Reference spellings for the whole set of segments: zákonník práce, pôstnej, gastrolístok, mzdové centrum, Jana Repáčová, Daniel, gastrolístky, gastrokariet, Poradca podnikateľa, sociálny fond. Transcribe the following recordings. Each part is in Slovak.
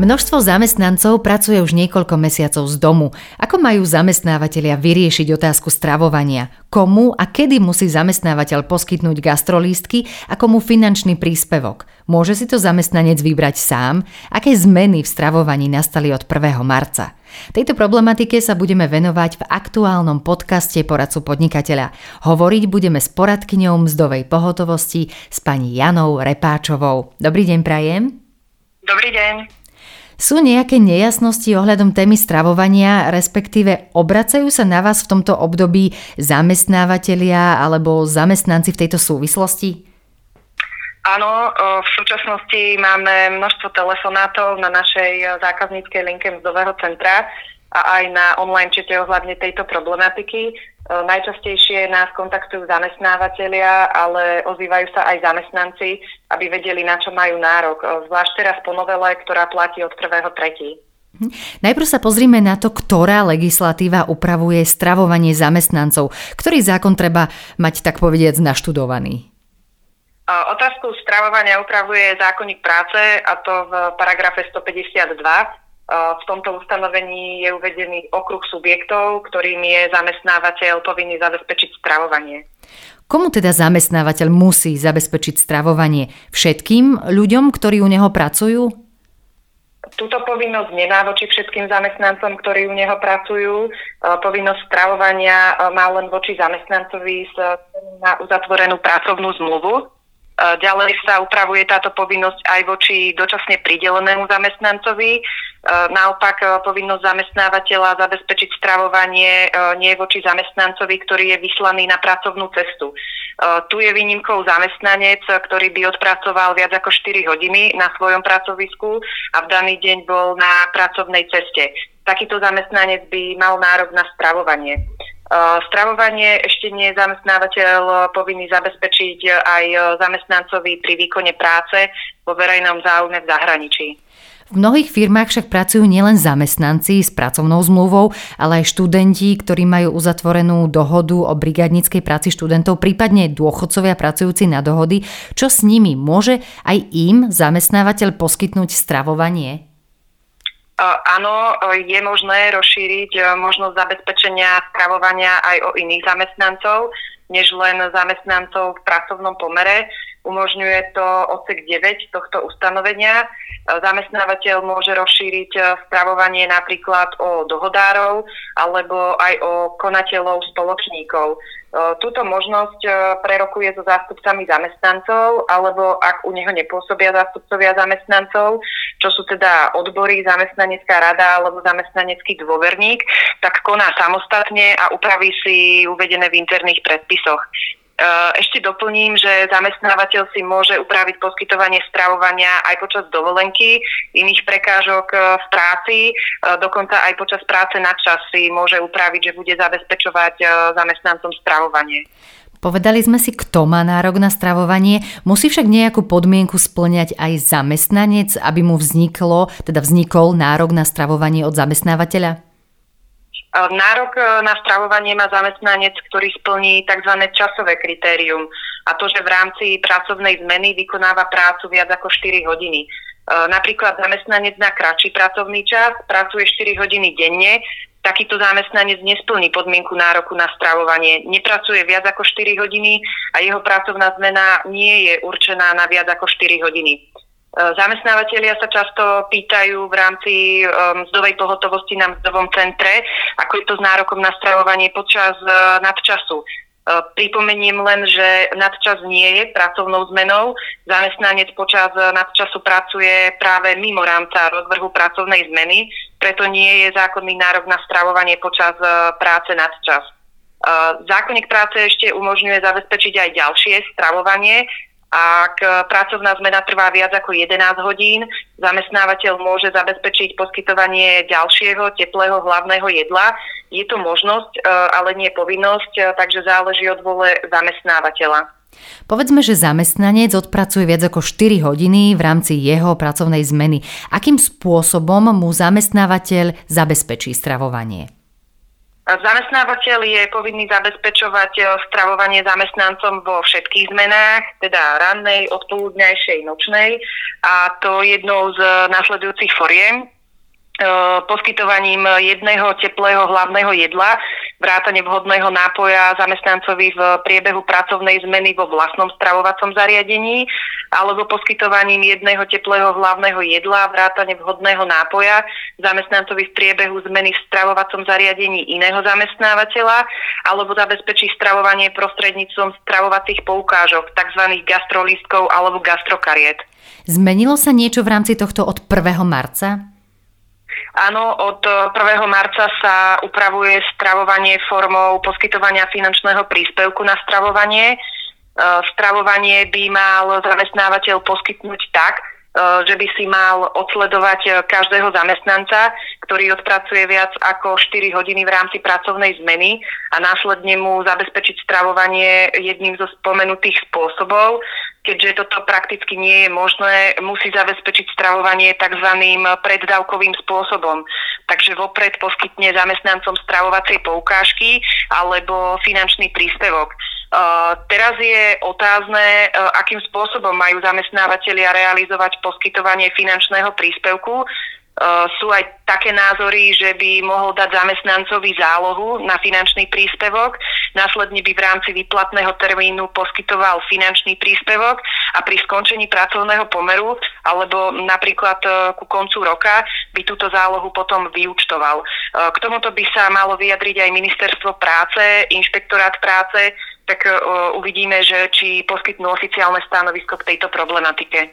Množstvo zamestnancov pracuje už niekoľko mesiacov z domu. Ako majú zamestnávateľia vyriešiť otázku stravovania? Komu a kedy musí zamestnávateľ poskytnúť gastrolístky a komu finančný príspevok? Môže si to zamestnanec vybrať sám? Aké zmeny v stravovaní nastali od 1. marca? Tejto problematike sa budeme venovať v aktuálnom podcaste Poradcu podnikateľa. Hovoriť budeme s poradkyňou mzdovej pohotovosti s pani Janou Repáčovou. Dobrý deň prajem. Dobrý deň. Sú nejaké nejasnosti ohľadom témy stravovania, respektíve obracajú sa na vás v tomto období zamestnávateľia alebo zamestnanci v tejto súvislosti? Áno, v súčasnosti máme množstvo telefonátov na našej zákazníckej linke mzdového centra a aj na online čete ohľadne tejto problematiky. Najčastejšie nás kontaktujú zamestnávateľia, ale ozývajú sa aj zamestnanci, aby vedeli, na čo majú nárok. Zvlášť teraz po novele, ktorá platí od 1.3. Najprv sa pozrime na to, ktorá legislatíva upravuje stravovanie zamestnancov. Ktorý zákon treba mať, tak povediac, naštudovaný? Otázku stravovania upravuje zákonník práce, a to v paragrafe 152. V tomto ustanovení je uvedený okruh subjektov, ktorým je zamestnávateľ povinný zabezpečiť stravovanie. Komu teda zamestnávateľ musí zabezpečiť stravovanie? Všetkým ľuďom, ktorí u neho pracujú? Túto povinnosť nenávočí všetkým zamestnancom, ktorí u neho pracujú. Povinnosť stravovania má len voči zamestnancovi na uzatvorenú pracovnú zmluvu. Ďalej sa upravuje táto povinnosť aj voči dočasne pridelenému zamestnancovi. Naopak povinnosť zamestnávateľa zabezpečiť stravovanie nie voči zamestnancovi, ktorý je vyslaný na pracovnú cestu. Tu je výnimkou zamestnanec, ktorý by odpracoval viac ako 4 hodiny na svojom pracovisku a v daný deň bol na pracovnej ceste. Takýto zamestnanec by mal nárok na stravovanie. Stravovanie ešte nie je zamestnávateľ povinný zabezpečiť aj zamestnancovi pri výkone práce vo verejnom záujme v zahraničí. V mnohých firmách však pracujú nielen zamestnanci s pracovnou zmluvou, ale aj študenti, ktorí majú uzatvorenú dohodu o brigádnickej práci študentov, prípadne dôchodcovia pracujúci na dohody. Čo s nimi? Môže aj im zamestnávateľ poskytnúť stravovanie? Áno, je možné rozšíriť možnosť zabezpečenia stravovania aj o iných zamestnancov, než len zamestnancov v pracovnom pomere. Umožňuje to odsek 9 tohto ustanovenia. Zamestnávateľ môže rozšíriť stravovanie napríklad o dohodárov alebo aj o konateľov spoločníkov. Túto možnosť prerokuje so zástupcami zamestnancov, alebo ak u neho nepôsobia zástupcovia zamestnancov, čo sú teda odbory, zamestnanecká rada alebo zamestnanecký dôverník, tak koná samostatne a upraví si uvedené v interných predpisoch. Ešte doplním, že zamestnávateľ si môže upraviť poskytovanie stravovania aj počas dovolenky, iných prekážok v práci, dokonca aj počas práce na čas si môže upraviť, že bude zabezpečovať zamestnancom stravovanie. Povedali sme si, kto má nárok na stravovanie, musí však nejakú podmienku splňať aj zamestnanec, aby mu vznikol nárok na stravovanie od zamestnávateľa? Nárok na stravovanie má zamestnanec, ktorý splní tzv. Časové kritérium, a to, že v rámci pracovnej zmeny vykonáva prácu viac ako 4 hodiny. Napríklad zamestnanec na kratší pracovný čas, pracuje 4 hodiny denne, takýto zamestnanec nesplní podmienku nároku na stravovanie, nepracuje viac ako 4 hodiny a jeho pracovná zmena nie je určená na viac ako 4 hodiny. Zamestnávateľia sa často pýtajú v rámci mzdovej pohotovosti na mzdovom centre, ako je to s nárokom na stravovanie počas nadčasu. Pripomeniem len, že nadčas nie je pracovnou zmenou. Zamestnanec počas nadčasu pracuje práve mimo rámca rozvrhu pracovnej zmeny, preto nie je zákonný nárok na stravovanie počas práce nadčas. Zákonník práce ešte umožňuje zabezpečiť aj ďalšie stravovanie. Ak pracovná zmena trvá viac ako 11 hodín, zamestnávateľ môže zabezpečiť poskytovanie ďalšieho teplého hlavného jedla. Je to možnosť, ale nie povinnosť, takže záleží od vôle zamestnávateľa. Povedzme, že zamestnanec odpracuje viac ako 4 hodiny v rámci jeho pracovnej zmeny. Akým spôsobom mu zamestnávateľ zabezpečí stravovanie? Zamestnávateľ je povinný zabezpečovať stravovanie zamestnancom vo všetkých zmenách, teda rannej, odpoludňajšej, nočnej, a to jednou z nasledujúcich foriem: poskytovaním jedného teplého hlavného jedla, vrátane vhodného nápoja zamestnancovi v priebehu pracovnej zmeny vo vlastnom stravovacom zariadení, alebo poskytovaním jedného teplého hlavného jedla, vrátane vhodného nápoja zamestnancovi v priebehu zmeny v stravovacom zariadení iného zamestnávateľa, alebo zabezpečí stravovanie prostredníctvom stravovacích poukážok, tzv. Gastrolístkov alebo gastrokariet. Zmenilo sa niečo v rámci tohto od 1. marca? Áno, od 1. marca sa upravuje stravovanie formou poskytovania finančného príspevku na stravovanie. Stravovanie by mal zamestnávateľ poskytnúť tak, že by si mal odsledovať každého zamestnanca, ktorý odpracuje viac ako 4 hodiny v rámci pracovnej zmeny, a následne mu zabezpečiť stravovanie jedným zo spomenutých spôsobov. Keďže toto prakticky nie je možné, musí zabezpečiť stravovanie tzv. Preddávkovým spôsobom. Takže vopred poskytne zamestnancom stravovacie poukážky alebo finančný príspevok. Teraz je otázne, akým spôsobom majú zamestnávateľia realizovať poskytovanie finančného príspevku. Sú aj také názory, že by mohol dať zamestnancovi zálohu na finančný príspevok, následne by v rámci výplatného termínu poskytoval finančný príspevok a pri skončení pracovného pomeru alebo napríklad ku koncu roka by túto zálohu potom vyúčtoval. K tomuto by sa malo vyjadriť aj Ministerstvo práce, Inšpektorát práce, tak uvidíme, že či poskytnú oficiálne stanovisko k tejto problematike.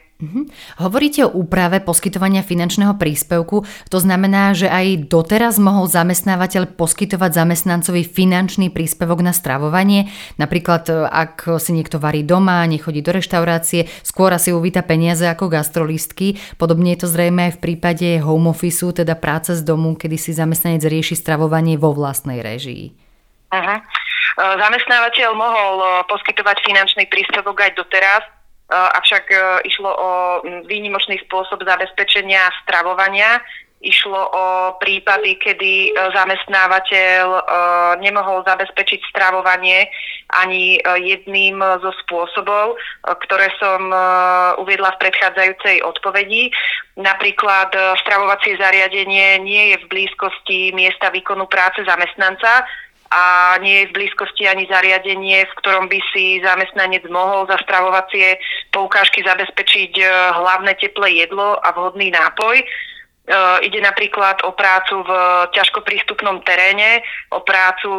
Hovoríte o úprave poskytovania finančného príspevku, to znamená, že aj doteraz mohol zamestnávateľ poskytovať zamestnancovi finančný príspevok na stravovanie, napríklad ak si niekto varí doma, nechodí do reštaurácie, skôr asi uvíta peniaze ako gastrolístky, podobne je to zrejme aj v prípade home officeu, teda práce z domu, kedy si zamestnanec rieši stravovanie vo vlastnej réžii. Aha. Zamestnávateľ mohol poskytovať finančný príspevok aj doteraz, avšak išlo o výnimočný spôsob zabezpečenia stravovania. Išlo o prípady, kedy zamestnávateľ nemohol zabezpečiť stravovanie ani jedným zo spôsobov, ktoré som uviedla v predchádzajúcej odpovedi. Napríklad stravovacie zariadenie nie je v blízkosti miesta výkonu práce zamestnanca a nie je v blízkosti ani zariadenie, v ktorom by si zamestnanec mohol za stravovacie poukážky zabezpečiť hlavné teplé jedlo a vhodný nápoj. Ide napríklad o prácu v ťažko prístupnom teréne, o prácu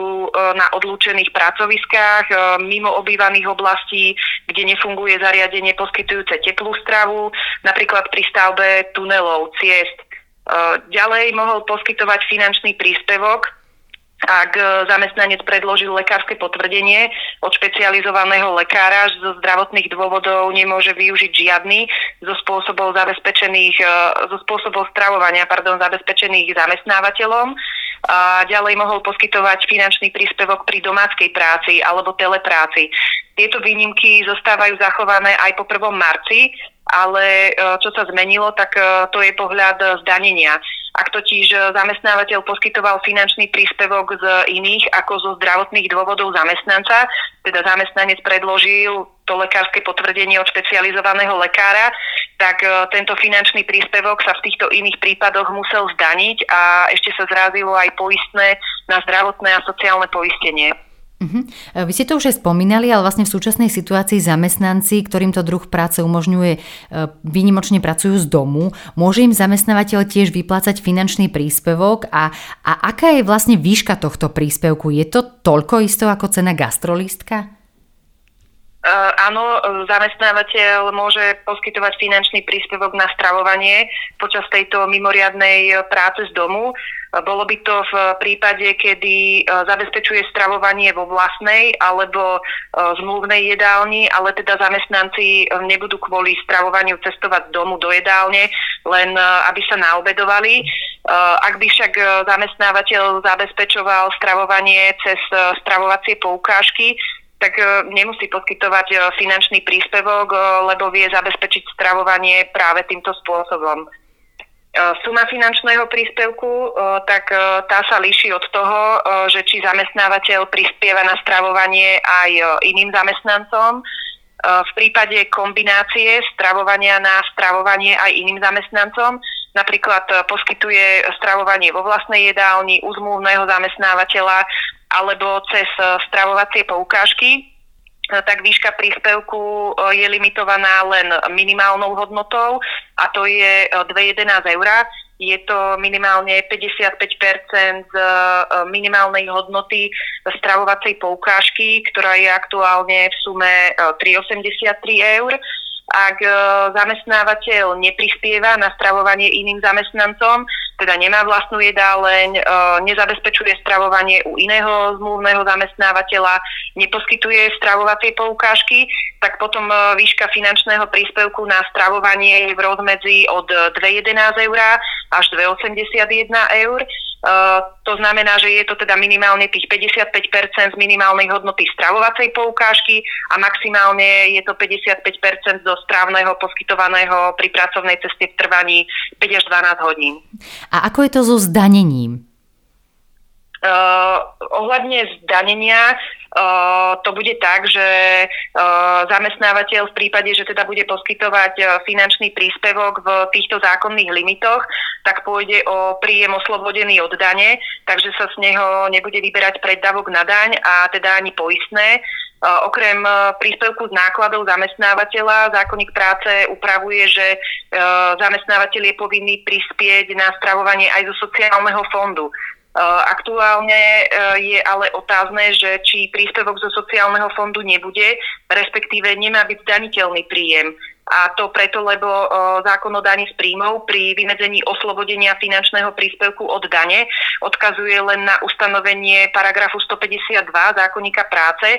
na odlúčených pracoviskách, mimo obývaných oblastí, kde nefunguje zariadenie poskytujúce teplú stravu, napríklad pri stavbe tunelov, ciest. Ďalej mohol poskytovať finančný príspevok, ak zamestnanec predložil lekárske potvrdenie od špecializovaného lekára, že zo zdravotných dôvodov nemôže využiť žiadny zo spôsobov stravovania, zabezpečených zamestnávateľom. A ďalej mohol poskytovať finančný príspevok pri domáckej práci alebo telepráci. Tieto výnimky zostávajú zachované aj po 1. marci, ale čo sa zmenilo, tak to je pohľad zdanenia. Ak totiž zamestnávateľ poskytoval finančný príspevok z iných ako zo zdravotných dôvodov zamestnanca, teda zamestnanec predložil to lekárske potvrdenie od špecializovaného lekára, tak tento finančný príspevok sa v týchto iných prípadoch musel zdaniť a ešte sa zrazilo aj poistné na zdravotné a sociálne poistenie. Vy ste to už aj spomínali, ale vlastne v súčasnej situácii zamestnanci, ktorým to druh práce umožňuje, výnimočne pracujú z domu. Môže im zamestnávateľ tiež vyplácať finančný príspevok a aká je vlastne výška tohto príspevku? Je to toľko isto ako cena gastrolístka? Áno, zamestnávateľ môže poskytovať finančný príspevok na stravovanie počas tejto mimoriadnej práce z domu. Bolo by to v prípade, kedy zabezpečuje stravovanie vo vlastnej alebo zmluvnej jedálni, ale teda zamestnanci nebudú kvôli stravovaniu cestovať z domu do jedálne, len aby sa naobedovali. Ak by však zamestnávateľ zabezpečoval stravovanie cez stravovacie poukážky, tak nemusí poskytovať finančný príspevok, lebo vie zabezpečiť stravovanie práve týmto spôsobom. Suma finančného príspevku, tak tá sa líši od toho, že či zamestnávateľ prispieva na stravovanie aj iným zamestnancom. V prípade kombinácie stravovania na stravovanie aj iným zamestnancom napríklad poskytuje stravovanie vo vlastnej jedálni u zmluvného zamestnávateľa alebo cez stravovacie poukážky, tak výška príspevku je limitovaná len minimálnou hodnotou a to je 2,11 eur. Je to minimálne 55% z minimálnej hodnoty stravovacej poukážky, ktorá je aktuálne v sume 3,83 eur. Ak zamestnávateľ neprispieva na stravovanie iným zamestnancom, teda nemá vlastnú jedáleň, nezabezpečuje stravovanie u iného zmluvného zamestnávateľa, neposkytuje stravovacie poukážky, tak potom výška finančného príspevku na stravovanie je v rozmedzi od 2,11 eur až 2,81 eur. To znamená, že je to teda minimálne tých 55% z minimálnej hodnoty stravovacej poukážky a maximálne je to 55% zo strávneho poskytovaného pri pracovnej ceste v trvaní 5 až 12 hodín. A ako je to so zdanením? Ohľadne zdanenia to bude tak, že zamestnávateľ v prípade, že teda bude poskytovať finančný príspevok v týchto zákonných limitoch, tak pôjde o príjem oslobodený od dane, takže sa z neho nebude vyberať preddavok na daň a teda ani poistné. Okrem príspevku z nákladov zamestnávateľa zákonník práce upravuje, že zamestnávateľ je povinný prispieť na stravovanie aj zo sociálneho fondu. Aktuálne je ale otázne, že či príspevok zo sociálneho fondu nebude, respektíve nemá byť zdaniteľný príjem. A to preto, lebo zákon o dani z príjmov pri vymedzení oslobodenia finančného príspevku od dane odkazuje len na ustanovenie paragrafu 152 zákonníka práce.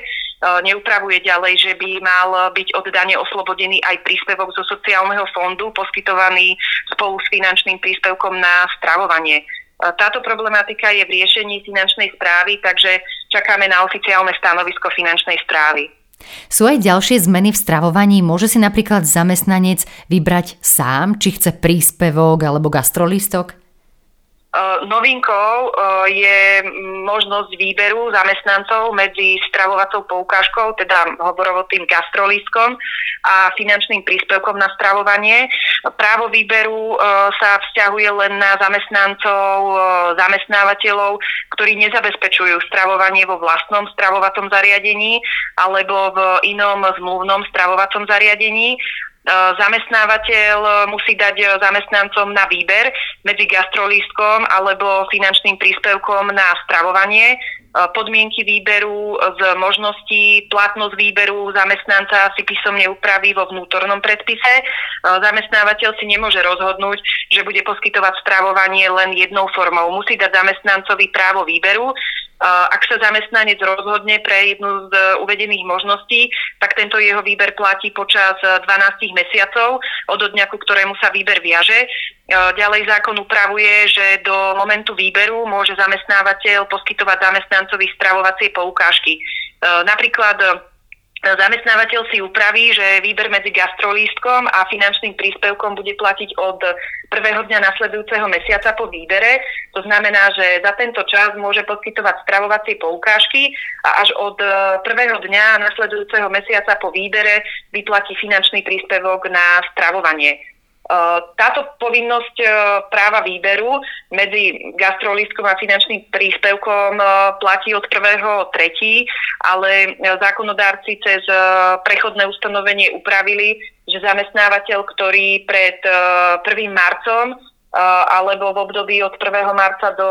Neupravuje ďalej, že by mal byť od dane oslobodený aj príspevok zo sociálneho fondu poskytovaný spolu s finančným príspevkom na stravovanie. Táto problematika je v riešení finančnej správy, takže čakáme na oficiálne stanovisko finančnej správy. Sú aj ďalšie zmeny v stravovaní? Môže si napríklad zamestnanec vybrať sám, či chce príspevok alebo gastrolístok? Novinkou je možnosť výberu zamestnancov medzi stravovacou poukážkou, teda hovorovo tým gastrolístkom a finančným príspevkom na stravovanie. Právo výberu sa vzťahuje len na zamestnancov, zamestnávateľov, ktorí nezabezpečujú stravovanie vo vlastnom stravovacom zariadení alebo v inom zmluvnom stravovacom zariadení. Zamestnávateľ musí dať zamestnancom na výber medzi gastrolístkom alebo finančným príspevkom na stravovanie. Podmienky výberu z možností, platnosť výberu zamestnanca si písomne upraví vo vnútornom predpise. Zamestnávateľ si nemôže rozhodnúť, že bude poskytovať stravovanie len jednou formou. Musí dať zamestnancovi právo výberu. Ak sa zamestnanec rozhodne pre jednu z uvedených možností, tak tento jeho výber platí počas 12 mesiacov od dňa, ku ktorému sa výber viaže. Ďalej zákon upravuje, že do momentu výberu môže zamestnávateľ poskytovať zamestnancovi stravovacie poukážky. Napríklad zamestnávateľ si upraví, že výber medzi gastrolístkom a finančným príspevkom bude platiť od prvého dňa nasledujúceho mesiaca po výbere. To znamená, že za tento čas môže poskytovať stravovacie poukážky a až od prvého dňa nasledujúceho mesiaca po výbere vyplatí finančný príspevok na stravovanie. Táto povinnosť práva výberu medzi gastrolístkom a finančným príspevkom platí od 1.3., ale zákonodárci cez prechodné ustanovenie upravili, že zamestnávateľ, ktorý pred 1. marcom alebo v období od 1. marca do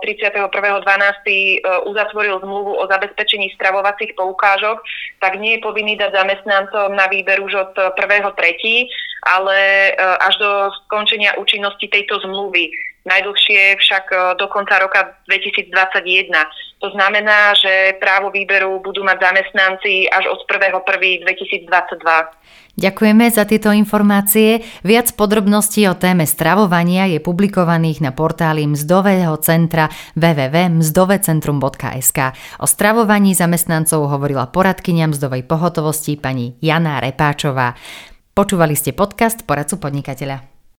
31.12. uzatvoril zmluvu o zabezpečení stravovacích poukážok, tak nie je povinný dať zamestnancom na výber už od 1.3., ale až do skončenia účinnosti tejto zmluvy. Najdlhšie však do konca roka 2021. To znamená, že právo výberu budú mať zamestnanci až od 1.1.2022. Ďakujeme za tieto informácie. Viac podrobností o téme stravovania je publikovaných na portáli Mzdového centra www.mzdovecentrum.sk. O stravovaní zamestnancov hovorila poradkyňa mzdovej pohotovosti pani Jana Repáčová. Počúvali ste podcast Poradcu podnikateľa.